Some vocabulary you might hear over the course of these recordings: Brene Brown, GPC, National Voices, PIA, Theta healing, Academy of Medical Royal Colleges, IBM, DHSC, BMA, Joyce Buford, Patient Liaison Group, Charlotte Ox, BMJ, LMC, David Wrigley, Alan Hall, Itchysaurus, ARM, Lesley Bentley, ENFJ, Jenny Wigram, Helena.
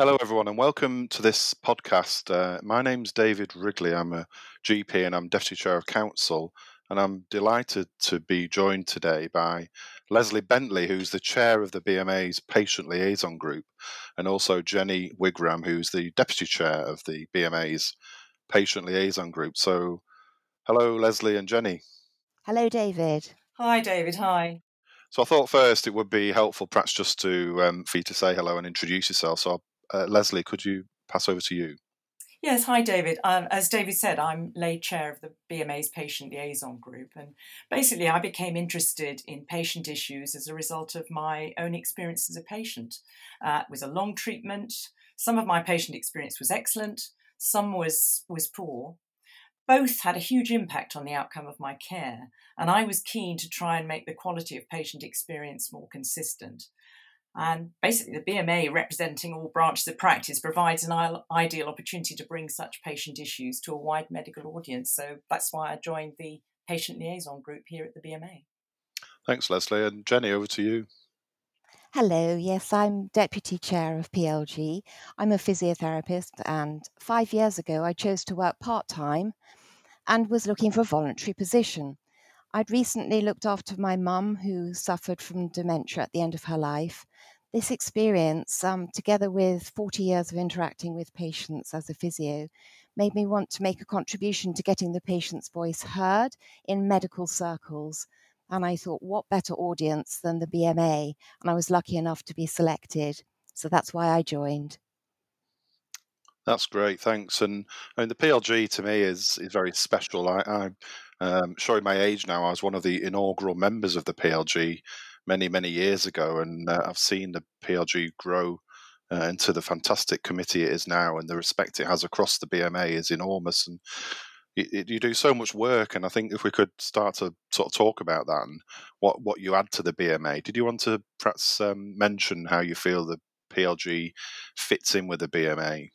Hello, everyone, and welcome to this podcast. My name's David Wrigley. I'm a GP and I'm Deputy Chair of Council, and I'm delighted to be joined today by Lesley Bentley, who's the Chair of the BMA's Patient Liaison Group, and also Jenny Wigram, who's the Deputy Chair of the BMA's Patient Liaison Group. So, hello, Lesley and Jenny. Hello, David. Hi, David. Hi. So I thought first it would be helpful perhaps just to for you to say hello and introduce yourself. So Lesley, could you pass over to you? Yes, hi David. As David said, I'm lay chair of the BMA's Patient Liaison Group, and basically I became interested in patient issues as a result of my own experience as a patient. It was a long treatment. Some of my patient experience was excellent, some was poor. Both had a huge impact on the outcome of my care, and I was keen to try and make the quality of patient experience more consistent. And basically the BMA, representing all branches of practice, provides an ideal opportunity to bring such patient issues to a wide medical audience. So that's why I joined the Patient Liaison Group here at the BMA. Thanks, Lesley. And Jenny, over to you. Hello. Yes, I'm Deputy Chair of PLG. I'm a physiotherapist, and 5 years ago I chose to work part-time and was looking for a voluntary position. I'd recently looked after my mum, who suffered from dementia at the end of her life. This experience, together with 40 years of interacting with patients as a physio, made me want to make a contribution to getting the patient's voice heard in medical circles. And I thought, what better audience than the BMA? And I was lucky enough to be selected. So that's why I joined. That's great, thanks. And I mean, the PLG to me is very special. I'm showing my age now. I was one of the inaugural members of the PLG many years ago, and I've seen the PLG grow into the fantastic committee it is now, and the respect it has across the BMA is enormous. And you do so much work, and I think if we could start to sort of talk about that and what you add to the BMA. Did you want to perhaps mention how you feel the PLG fits in with the BMA?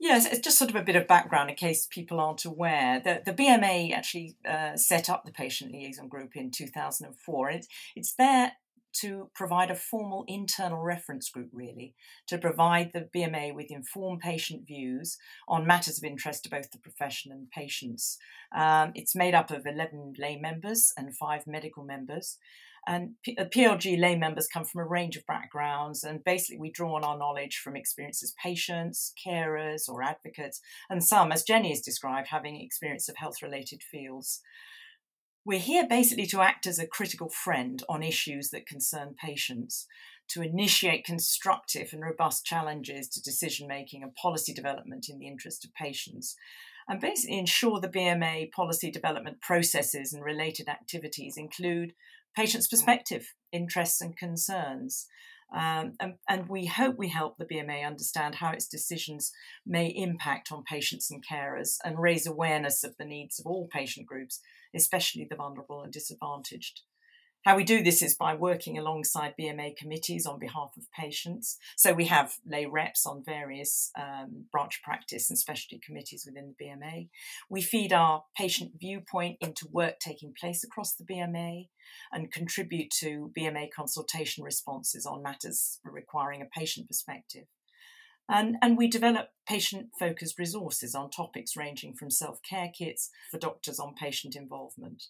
Yes, it's just sort of a bit of background in case people aren't aware. The BMA actually set up the Patient Liaison Group in 2004, and it's there to provide a formal internal reference group, really, to provide the BMA with informed patient views on matters of interest to both the profession and patients. It's made up of 11 lay members and 5 medical members. And PLG lay members come from a range of backgrounds, and basically we draw on our knowledge from experience as patients, carers or advocates, and some, as Jenny has described, having experience of health-related fields. We're here basically to act as a critical friend on issues that concern patients, to initiate constructive and robust challenges to decision-making and policy development in the interest of patients, and basically ensure the BMA policy development processes and related activities include patients' perspective, interests and concerns. And we hope we help the BMA understand how its decisions may impact on patients and carers and raise awareness of the needs of all patient groups, especially the vulnerable and disadvantaged. How we do this is by working alongside BMA committees on behalf of patients. So we have lay reps on various branch practice and specialty committees within the BMA. We feed our patient viewpoint into work taking place across the BMA and contribute to BMA consultation responses on matters requiring a patient perspective. And we develop patient-focused resources on topics ranging from self-care kits for doctors on patient involvement.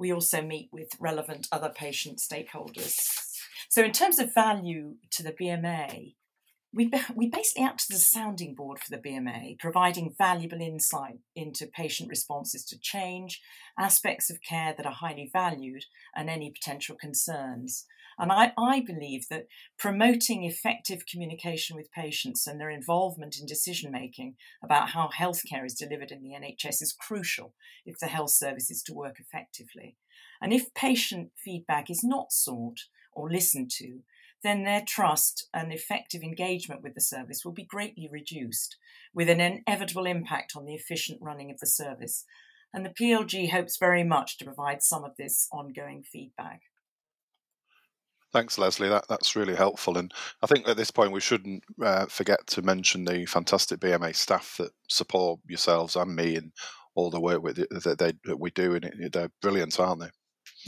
We also meet with relevant other patient stakeholders. So in terms of value to the BMA, we basically act as a sounding board for the BMA, providing valuable insight into patient responses to change, aspects of care that are highly valued, and any potential concerns. And I believe that promoting effective communication with patients and their involvement in decision-making about how healthcare is delivered in the NHS is crucial if the health service is to work effectively. And if patient feedback is not sought or listened to, then their trust and effective engagement with the service will be greatly reduced, with an inevitable impact on the efficient running of the service. And the PLG hopes very much to provide some of this ongoing feedback. Thanks, Lesley. That's really helpful. And I think at this point we shouldn't forget to mention the fantastic BMA staff that support yourselves and me in all the work that we do. And they're brilliant, aren't they?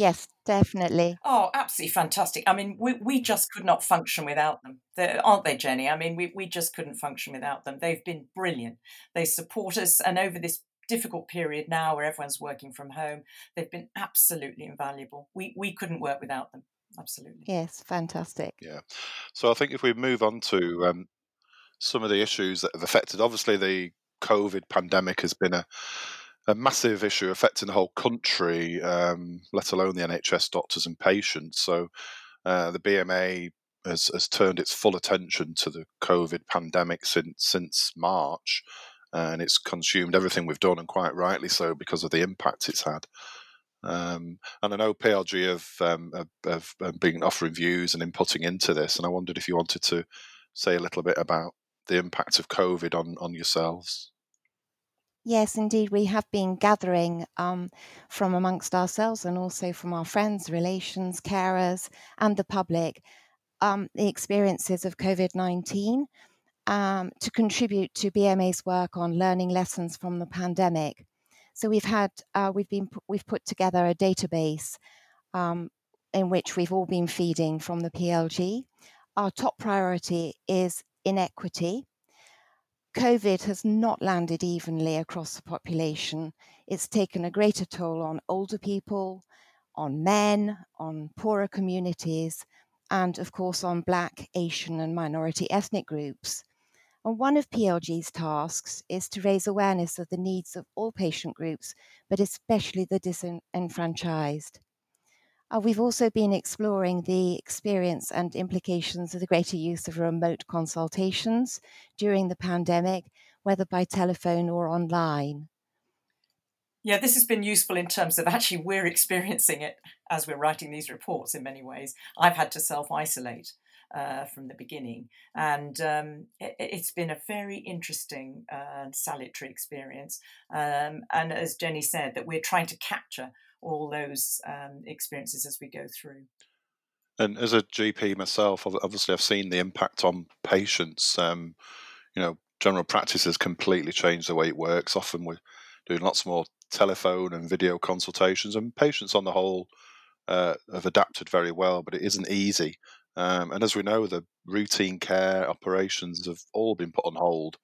Yes, definitely. Oh, absolutely fantastic. I mean, we just could not function without them. Aren't they, Jenny? I mean, we just couldn't function without them. They've been brilliant. They support us. And over this difficult period now where everyone's working from home, they've been absolutely invaluable. We couldn't work without them. Absolutely. Yes, fantastic. Yeah. So I think if we move on to some of the issues that have affected, obviously the COVID pandemic has been a massive issue affecting the whole country, let alone the NHS doctors and patients. So the BMA has turned its full attention to the COVID pandemic since March, and it's consumed everything we've done, and quite rightly so, because of the impact it's had. And I know PLG have been offering views and inputting into this, and I wondered if you wanted to say a little bit about the impact of COVID on yourselves. Yes, indeed. We have been gathering from amongst ourselves and also from our friends, relations, carers and the public the experiences of COVID-19 to contribute to BMA's work on learning lessons from the pandemic. So we've put together a database in which we've all been feeding from the PLG. Our top priority is inequity. COVID has not landed evenly across the population. It's taken a greater toll on older people, on men, on poorer communities, and of course on Black, Asian and minority ethnic groups. And one of PLG's tasks is to raise awareness of the needs of all patient groups, but especially the disenfranchised. We've also been exploring the experience and implications of the greater use of remote consultations during the pandemic, whether by telephone or online. Yeah, this has been useful in terms of actually we're experiencing it as we're writing these reports in many ways. I've had to self-isolate from the beginning, and it's been a very interesting and salutary experience. And as Jenny said, that we're trying to capture all those experiences as we go through. And as a GP myself, obviously I've seen the impact on patients. General practice has completely changed the way it works. Often we're doing lots more telephone and video consultations, and patients on the whole have adapted very well, but it isn't easy. And as we know, the routine care operations have all been put on hold.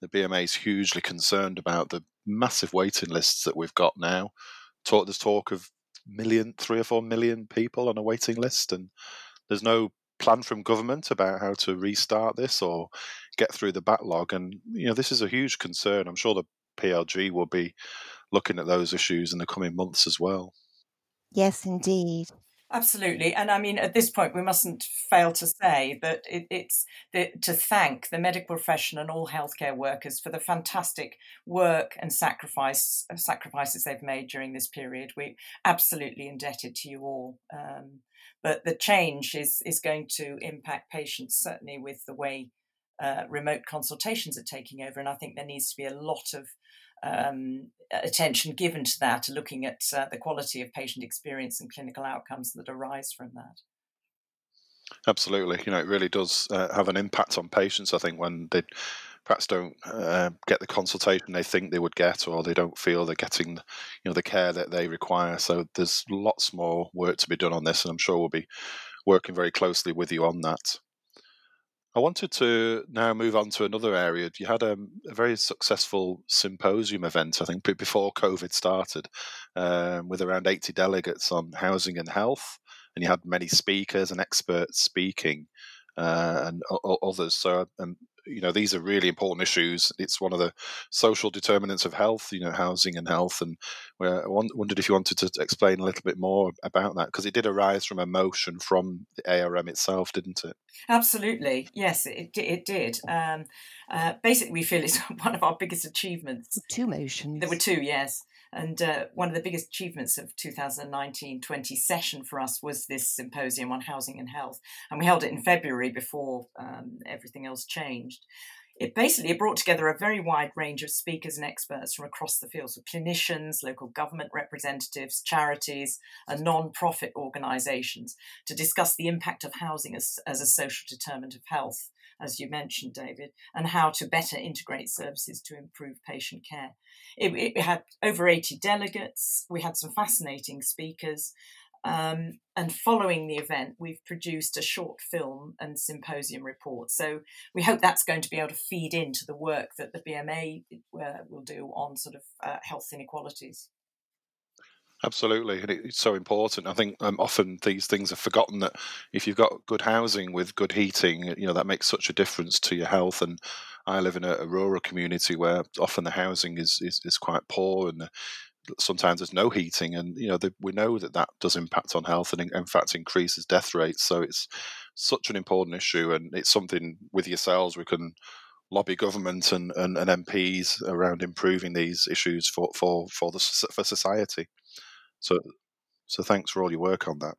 The BMA is hugely concerned about the massive waiting lists that we've got now. There's talk of 3 or 4 million people on a waiting list, and there's no plan from government about how to restart this or get through the backlog. And, this is a huge concern. I'm sure the PLG will be looking at those issues in the coming months as well. Yes, indeed. Absolutely. And I mean, at this point, we mustn't fail to say that to thank the medical profession and all healthcare workers for the fantastic work and sacrifices they've made during this period. We're absolutely indebted to you all. But the change is going to impact patients, certainly with the way remote consultations are taking over. And I think there needs to be a lot of attention given to that, looking at the quality of patient experience and clinical outcomes that arise from that. Absolutely. It really does have an impact on patients, I think, when they perhaps don't get the consultation they think they would get, or they don't feel they're getting the care that they require. So there's lots more work to be done on this, and I'm sure we'll be working very closely with you on that. I wanted to now move on to another area. You had a very successful symposium event, I think, before COVID started, with around 80 delegates on housing and health, and you had many speakers and experts speaking and others. So, these are really important issues. It's one of the social determinants of health, housing and health. And I wondered if you wanted to explain a little bit more about that, because it did arise from a motion from the ARM itself, didn't it? Absolutely. Yes, it did. Basically, we feel it's one of our biggest achievements. Two motions. There were two, yes. And one of the biggest achievements of 2019-20 session for us was this symposium on housing and health. And we held it in February before everything else changed. It brought together a very wide range of speakers and experts from across the field, so clinicians, local government representatives, charities and non-profit organisations, to discuss the impact of housing as a social determinant of health, as you mentioned, David, and how to better integrate services to improve patient care. It had over 80 delegates. We had some fascinating speakers. And following the event, we've produced a short film and symposium report. So we hope that's going to be able to feed into the work that the BMA will do on sort of health inequalities. Absolutely, and it's so important. I think often these things are forgotten, that if you've got good housing with good heating, you know, that makes such a difference to your health. And I live in a rural community where often the housing is quite poor, and sometimes there's no heating, and you know we know that does impact on health, and in fact increases death rates. So it's such an important issue, and it's something with yourselves we can lobby government and MPs around improving these issues for society. So thanks for all your work on that.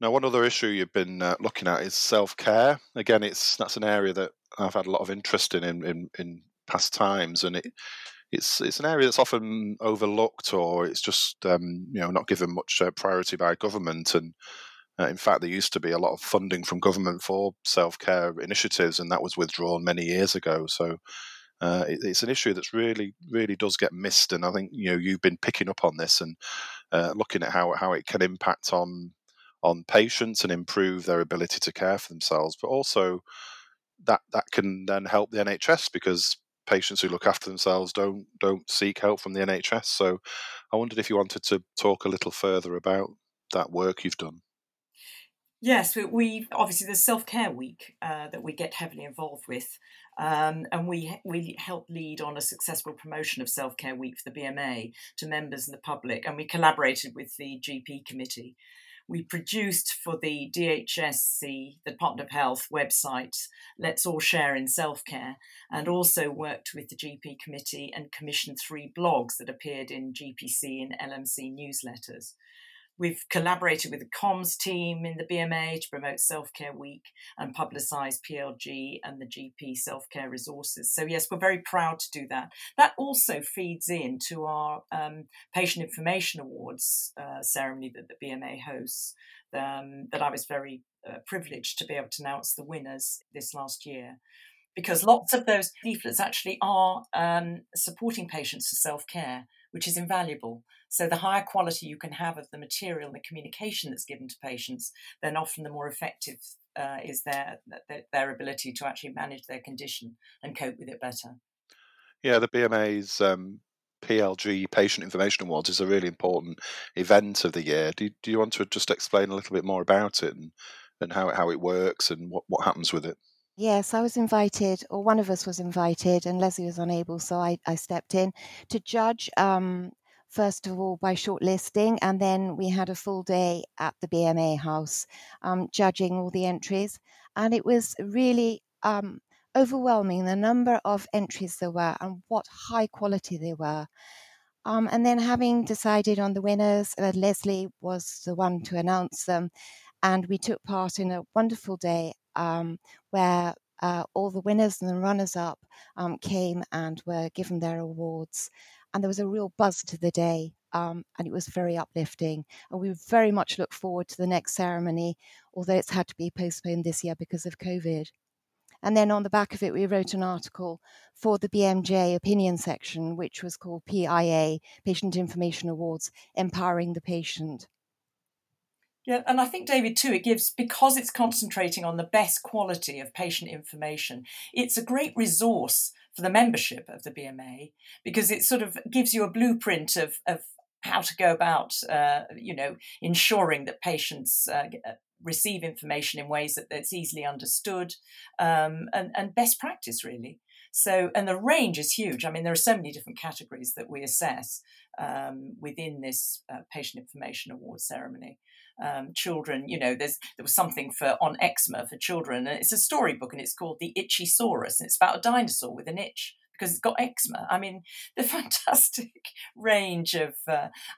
Now, one other issue you've been looking at is self-care. Again, that's an area that I've had a lot of interest in past times, and it's an area that's often overlooked, or it's just not given much priority by government. And in fact, there used to be a lot of funding from government for self-care initiatives, and that was withdrawn many years ago. So it's an issue that's really, really does get missed. And I think, you know, you've been picking up on this and looking at how it can impact on patients and improve their ability to care for themselves. But also that can then help the NHS, because patients who look after themselves don't seek help from the NHS. So I wondered if you wanted to talk a little further about that work you've done. Yes, we obviously there's Self-Care Week that we get heavily involved with, and we help lead on a successful promotion of Self-Care Week for the BMA to members and the public, and we collaborated with the GP committee. We produced for the DHSC, the Department of Health website, Let's All Share in Self-Care, and also worked with the GP committee and commissioned 3 blogs that appeared in GPC and LMC newsletters. We've collaborated with the comms team in the BMA to promote Self-Care Week and publicise PLG and the GP self-care resources. So, yes, we're very proud to do that. That also feeds into our Patient Information Awards ceremony that the BMA hosts, that I was very privileged to be able to announce the winners this last year, because lots of those leaflets actually are supporting patients for self-care, which is invaluable. So the higher quality you can have of the material and the communication that's given to patients, then often the more effective is their ability to actually manage their condition and cope with it better. Yeah, the BMA's PLG Patient Information Awards is a really important event of the year. Do you want to just explain a little bit more about it and how it works and what happens with it? Yes, I was invited, or one of us was invited, and Lesley was unable, so I stepped in to judge, first of all, by shortlisting, and then we had a full day at the BMA house judging all the entries. And it was really overwhelming, the number of entries there were and what high quality they were. And then having decided on the winners, Lesley was the one to announce them, and we took part in a wonderful day where all the winners and the runners-up came and were given their awards. And there was a real buzz to the day, and it was very uplifting. And we very much look forward to the next ceremony, although it's had to be postponed this year because of COVID. And then on the back of it, we wrote an article for the BMJ opinion section, which was called PIA, Patient Information Awards, Empowering the Patient. Yeah, and I think, David, too, because it's concentrating on the best quality of patient information, it's a great resource for the membership of the BMA, because it sort of gives you a blueprint of how to go about, ensuring that patients receive information in ways that's easily understood, and best practice, really. So, and the range is huge. I mean, there are so many different categories that we assess within this Patient Information Award ceremony. Children, there was something on eczema for children, and it's a storybook, and it's called The Itchysaurus, and it's about a dinosaur with an itch because it's got eczema. I mean, the fantastic range of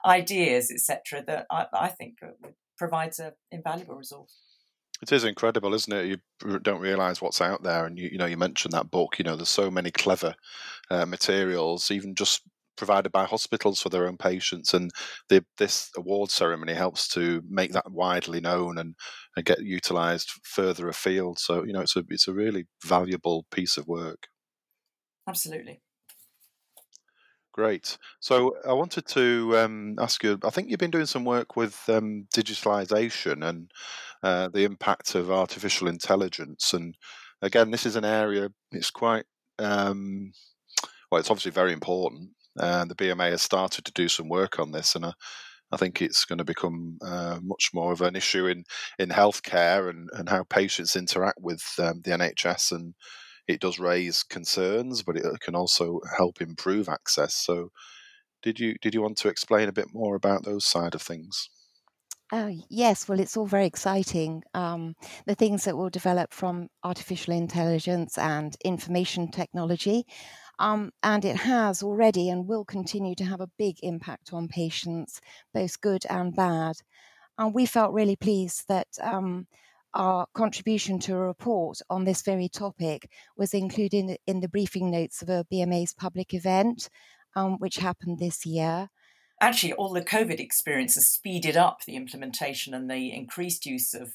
ideas, etc., that I think provides an invaluable resource. It is incredible, isn't it? You don't realise what's out there, and you mentioned that book. You know, there's so many clever materials, even just provided by hospitals for their own patients, and this award ceremony helps to make that widely known and get utilised further afield. So it's a really valuable piece of work. Absolutely. Great. So I wanted to ask you, I think you've been doing some work with digitalization and the impact of artificial intelligence. And again, this is an area, it's quite, well, it's obviously very important. The BMA has started to do some work on this, and I think it's going to become much more of an issue in healthcare and how patients interact with the NHS. And it does raise concerns, but it can also help improve access. So did you want to explain a bit more about those side of things? Yes, well, it's all very exciting. The things that will develop from artificial intelligence and information technology, and it has already and will continue to have a big impact on patients, both good and bad. And we felt really pleased that our contribution to a report on this very topic was included in the briefing notes of a BMA's public event, which happened this year. Actually, all the COVID experience has speeded up the implementation and the increased use of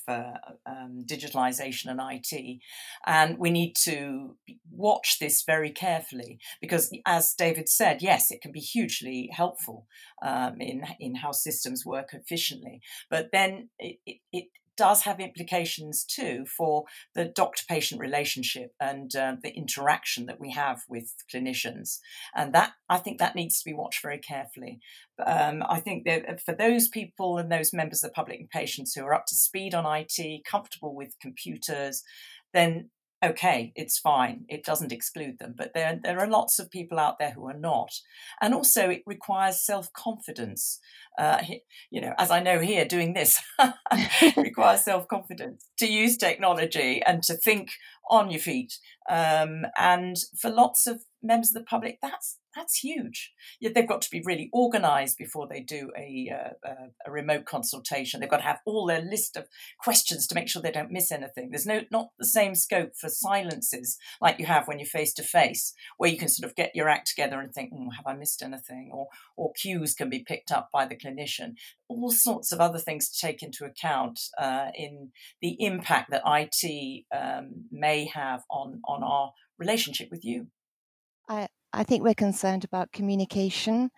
digitalisation and IT. And we need to watch this very carefully because, as David said, yes, it can be hugely helpful in how systems work efficiently. But then it does have implications too for the doctor-patient relationship and the interaction that we have with clinicians. And that, I think, that needs to be watched very carefully. I think that for those people and those members of the public and patients who are up to speed on IT, comfortable with computers, then okay, it's fine. It doesn't exclude them. But there are lots of people out there who are not. And also it requires self-confidence. You know, as I know here doing this, it requires self-confidence to use technology and to think on your feet. And for lots of members of the public, that's huge. Yeah, they've got to be really organised before they do a remote consultation. They've got to have all their list of questions to make sure they don't miss anything. There's not the same scope for silences like you have when you're face-to-face, where you can sort of get your act together and think, have I missed anything? Or cues can be picked up by the clinician. All sorts of other things to take into account in the impact that IT may have on our relationship with you. I think we're concerned about communication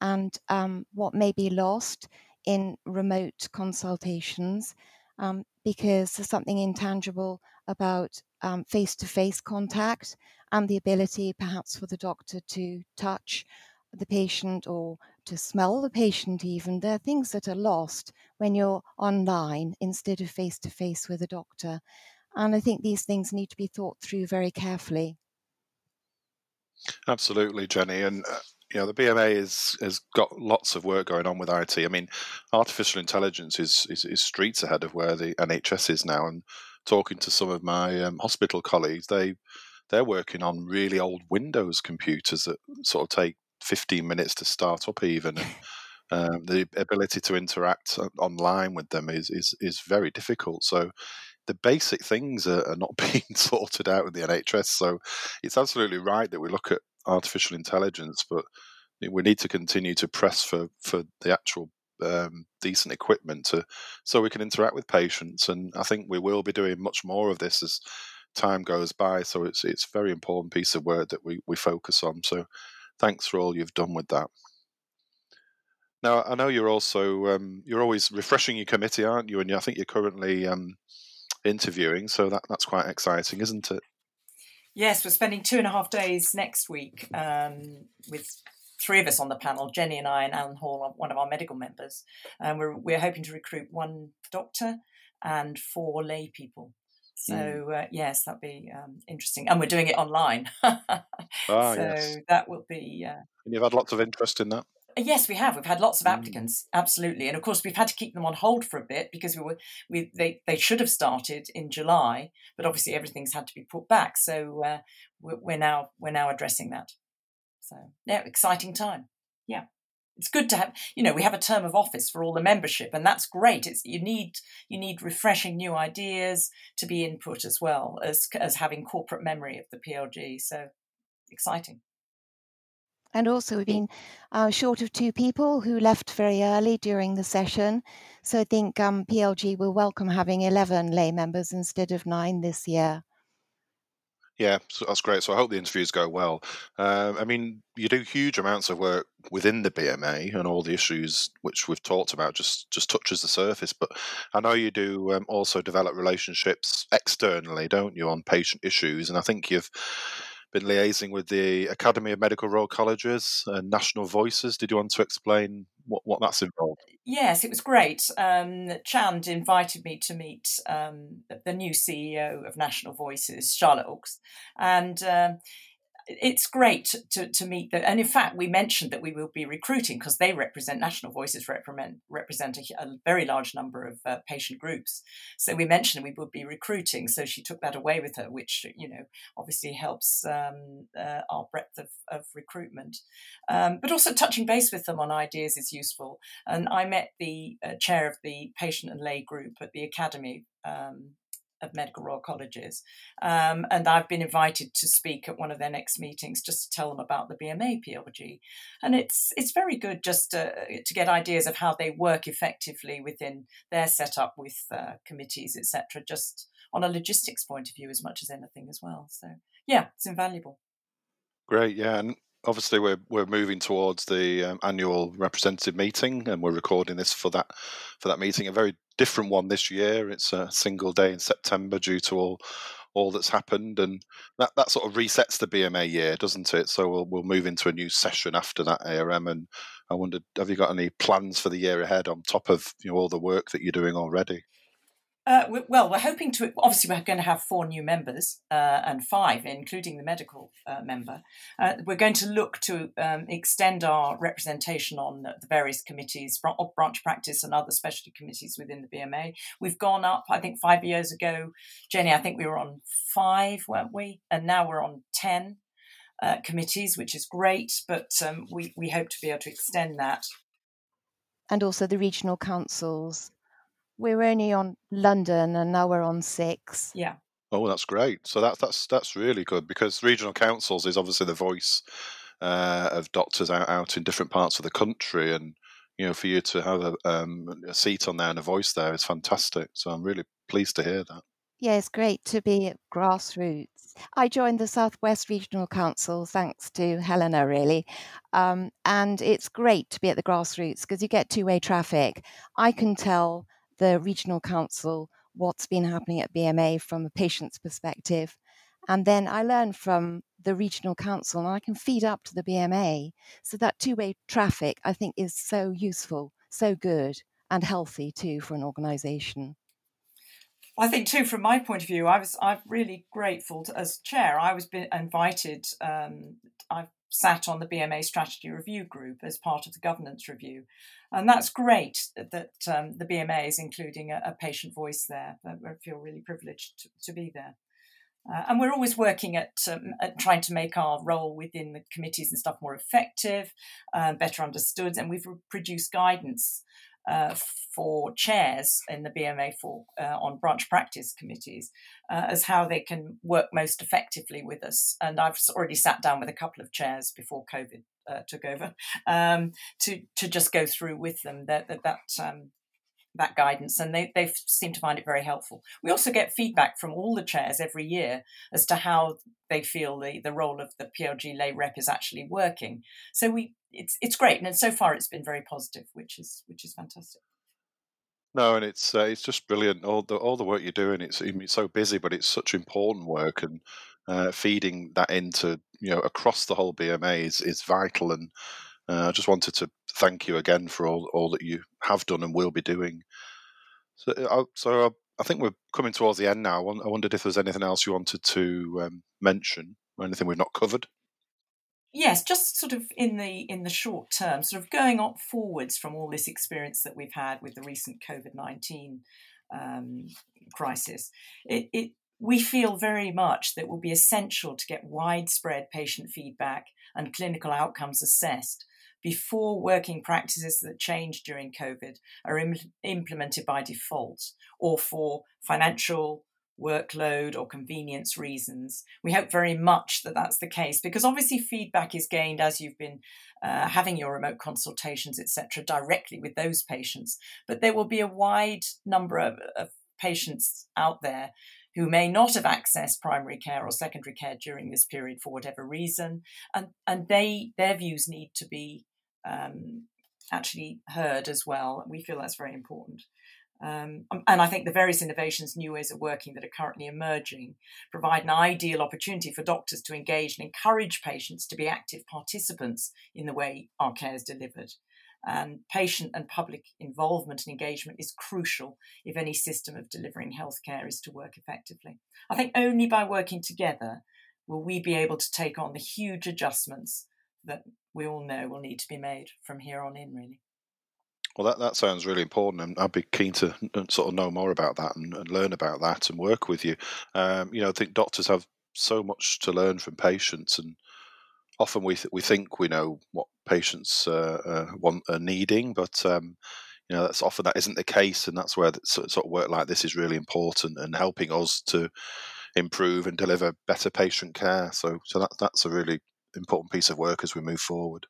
and what may be lost in remote consultations because there's something intangible about face-to-face contact and the ability perhaps for the doctor to touch the patient or to smell the patient even. There are things that are lost when you're online instead of face-to-face with a doctor. And I think these things need to be thought through very carefully. Absolutely, Jenny. And, you know, the BMA has got lots of work going on with IT. I mean, artificial intelligence is streets ahead of where the NHS is now. And talking to some of my hospital colleagues, they're working on really old Windows computers that sort of take 15 minutes to start up even. And the ability to interact online with them is very difficult. So the basic things are not being sorted out in the NHS. So it's absolutely right that we look at artificial intelligence, but we need to continue to press for the actual decent equipment so we can interact with patients. And I think we will be doing much more of this as time goes by. So it's a very important piece of work that we focus on. So thanks for all you've done with that. Now, I know you're also, you're always refreshing your committee, aren't you? And I think you're currently interviewing, so that's quite exciting, isn't it? Yes, we're spending 2.5 days next week with three of us on the panel, Jenny and I and Alan Hall, one of our medical members. And we're hoping to recruit one doctor and 4 lay people. So, yes, that'd be interesting. And we're doing it online. Yes. That will be... And you've had lots of interest in that? Yes, we have. We've had lots of applicants, absolutely. And of course, we've had to keep them on hold for a bit because they should have started in July, but obviously everything's had to be put back. So we're now addressing that. So yeah, exciting time. Yeah, it's good to have. You know, we have a term of office for all the membership, and that's great. It's you need refreshing new ideas to be input as well as having corporate memory of the PLG. So exciting. And also we've been short of 2 people who left very early during the session. So I think PLG will welcome having 11 lay members instead of 9 this year. Yeah, so that's great. So I hope the interviews go well. I mean, you do huge amounts of work within the BMA, and all the issues which we've talked about just touches the surface. But I know you do also develop relationships externally, don't you, on patient issues? And I think you've been liaising with the Academy of Medical Royal Colleges and National Voices. Did you want to explain what that's involved? Yes, it was great. Chand invited me to meet the new CEO of National Voices, Charlotte Ox, and it's great to meet them. And in fact, we mentioned that we will be recruiting because they represent, National Voices represent a very large number of patient groups. So we mentioned we would be recruiting. So she took that away with her, which, you know, obviously helps our breadth of recruitment. But also touching base with them on ideas is useful. And I met the chair of the patient and lay group at the Academy of Medical Royal Colleges. And I've been invited to speak at one of their next meetings just to tell them about the BMA PLG. And it's very good just to get ideas of how they work effectively within their setup with committees, etc., just on a logistics point of view as much as anything as well. So, yeah, it's invaluable. Great, yeah. And obviously we're moving towards the annual representative meeting, and we're recording this for that meeting, a very different one this year. It's a single day in September due to all that's happened, and that sort of resets the BMA year, doesn't it? So we'll move into a new session after that, ARM, and I wondered, have you got any plans for the year ahead on top of, you know, all the work that you're doing already? Well, we're hoping to, obviously we're going to have 4 new members and 5, including the medical member. We're going to look to extend our representation on the various committees, branch practice and other specialty committees within the BMA. We've gone up, I think 5 years ago, Jenny, I think we were on 5, weren't we? And now we're on 10 committees, which is great, but we hope to be able to extend that. And also the regional councils. We're only on London, and now we're on 6. Yeah. Oh, that's great. So that's really good, because regional councils is obviously the voice of doctors out in different parts of the country, and you know, for you to have a seat on there and a voice there is fantastic. So I'm really pleased to hear that. Yeah, it's great to be at grassroots. I joined the South West Regional Council thanks to Helena, really. And it's great to be at the grassroots because you get two-way traffic. I can tell the regional council what's been happening at BMA from a patient's perspective. And then I learn from the regional council and I can feed up to the BMA. So that two-way traffic, I think, is so useful, so good and healthy too for an organisation. I think too, from my point of view, I'm really grateful to, as chair. I was invited, I've sat on the BMA Strategy Review Group as part of the governance review. And that's great that the BMA is including a patient voice there. I feel really privileged to be there. And we're always working at trying to make our role within the committees and stuff more effective, better understood. And we've produced guidance for chairs in the BMA on branch practice committees as how they can work most effectively with us. And I've already sat down with a couple of chairs before COVID took over to just go through with them that guidance, and they seem to find it very helpful. We also get feedback from all the chairs every year as to how they feel the role of the PLG lay rep is actually working. So it's great, and so far it's been very positive, which is fantastic. No, and it's just brilliant. All the work you're doing, it's so busy, but it's such important work, and feeding that into, you know, across the whole BMA is vital. And I just wanted to thank you again for all that you have done and will be doing. So I think we're coming towards the end now. I wondered if there's anything else you wanted to mention, or anything we've not covered. Yes, just sort of in the short term, sort of going on forwards from all this experience that we've had with the recent COVID-19 crisis. We feel very much that it will be essential to get widespread patient feedback and clinical outcomes assessed before working practices that change during COVID are implemented by default or for financial, workload or convenience reasons. We hope very much that that's the case, because obviously feedback is gained as you've been having your remote consultations, etc., directly with those patients. But there will be a wide number of patients out there who may not have accessed primary care or secondary care during this period for whatever reason, and their views need to be actually heard as well. We feel that's very important. And I think the various innovations, new ways of working that are currently emerging provide an ideal opportunity for doctors to engage and encourage patients to be active participants in the way our care is delivered. And patient and public involvement and engagement is crucial if any system of delivering healthcare is to work effectively. I think only by working together will we be able to take on the huge adjustments that we all know will need to be made from here on in, really. Well, that sounds really important, and I'd be keen to sort of know more about that and learn about that and work with you. I think doctors have so much to learn from patients, and often we think we know what patients want are needing, but that's often that isn't the case, and that's where sort of work like this is really important and helping us to improve and deliver better patient care. So that's a really important piece of work as we move forward.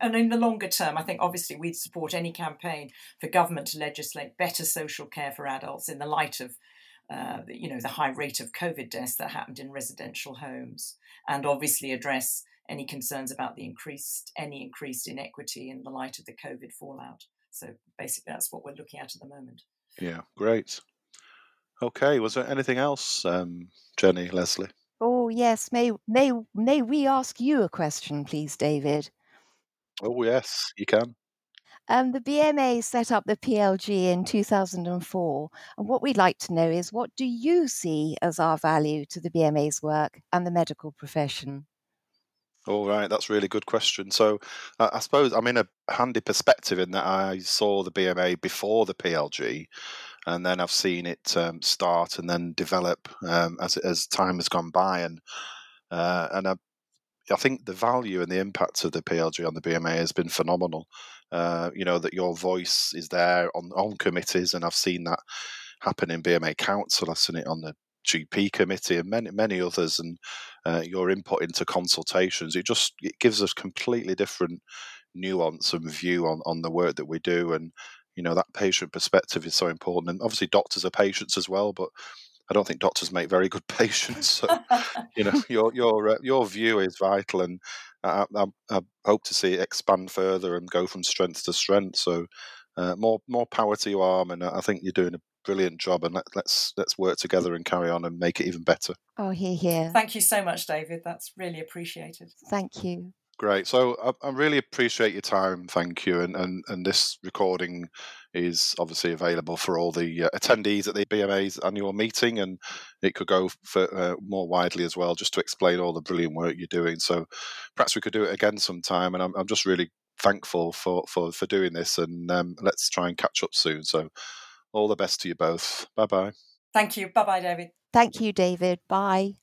And in the longer term, I think obviously we'd support any campaign for government to legislate better social care for adults in the light of, the high rate of COVID deaths that happened in residential homes, and obviously address any concerns about the increased inequity in the light of the COVID fallout. So basically that's what we're looking at the moment. Yeah, great. Okay, was there anything else, Jenny, Lesley? Oh, yes. May we ask you a question, please, David? Oh, yes, you can. The BMA set up the PLG in 2004. And what we'd like to know is, what do you see as our value to the BMA's work and the medical profession? All right, that's a really good question. So I suppose I'm in a handy perspective in that I saw the BMA before the PLG, and then I've seen it start and then develop as time has gone by. And I think the value and the impact of the PLG on the BMA has been phenomenal. That your voice is there on committees, and I've seen that happen in BMA Council. I've seen it on the GP committee and many others, and your input into consultations. It gives us completely different nuance and view on the work that we do. And, that patient perspective is so important. And obviously doctors are patients as well, but I don't think doctors make very good patients. So, your view is vital, and I hope to see it expand further and go from strength to strength. So, more power to you, ARM, and I think you're doing a brilliant job. And let's work together and carry on and make it even better. Oh, hear, hear! Thank you so much, David. That's really appreciated. Thank you. Great. So I really appreciate your time. Thank you. And this recording is obviously available for all the attendees at the BMA's annual meeting, and it could go for more widely as well, just to explain all the brilliant work you're doing. So perhaps we could do it again sometime. And I'm just really thankful for doing this, and let's try and catch up soon. So all the best to you both. Bye-bye. Thank you. Bye-bye, David. Thank you, David. Bye.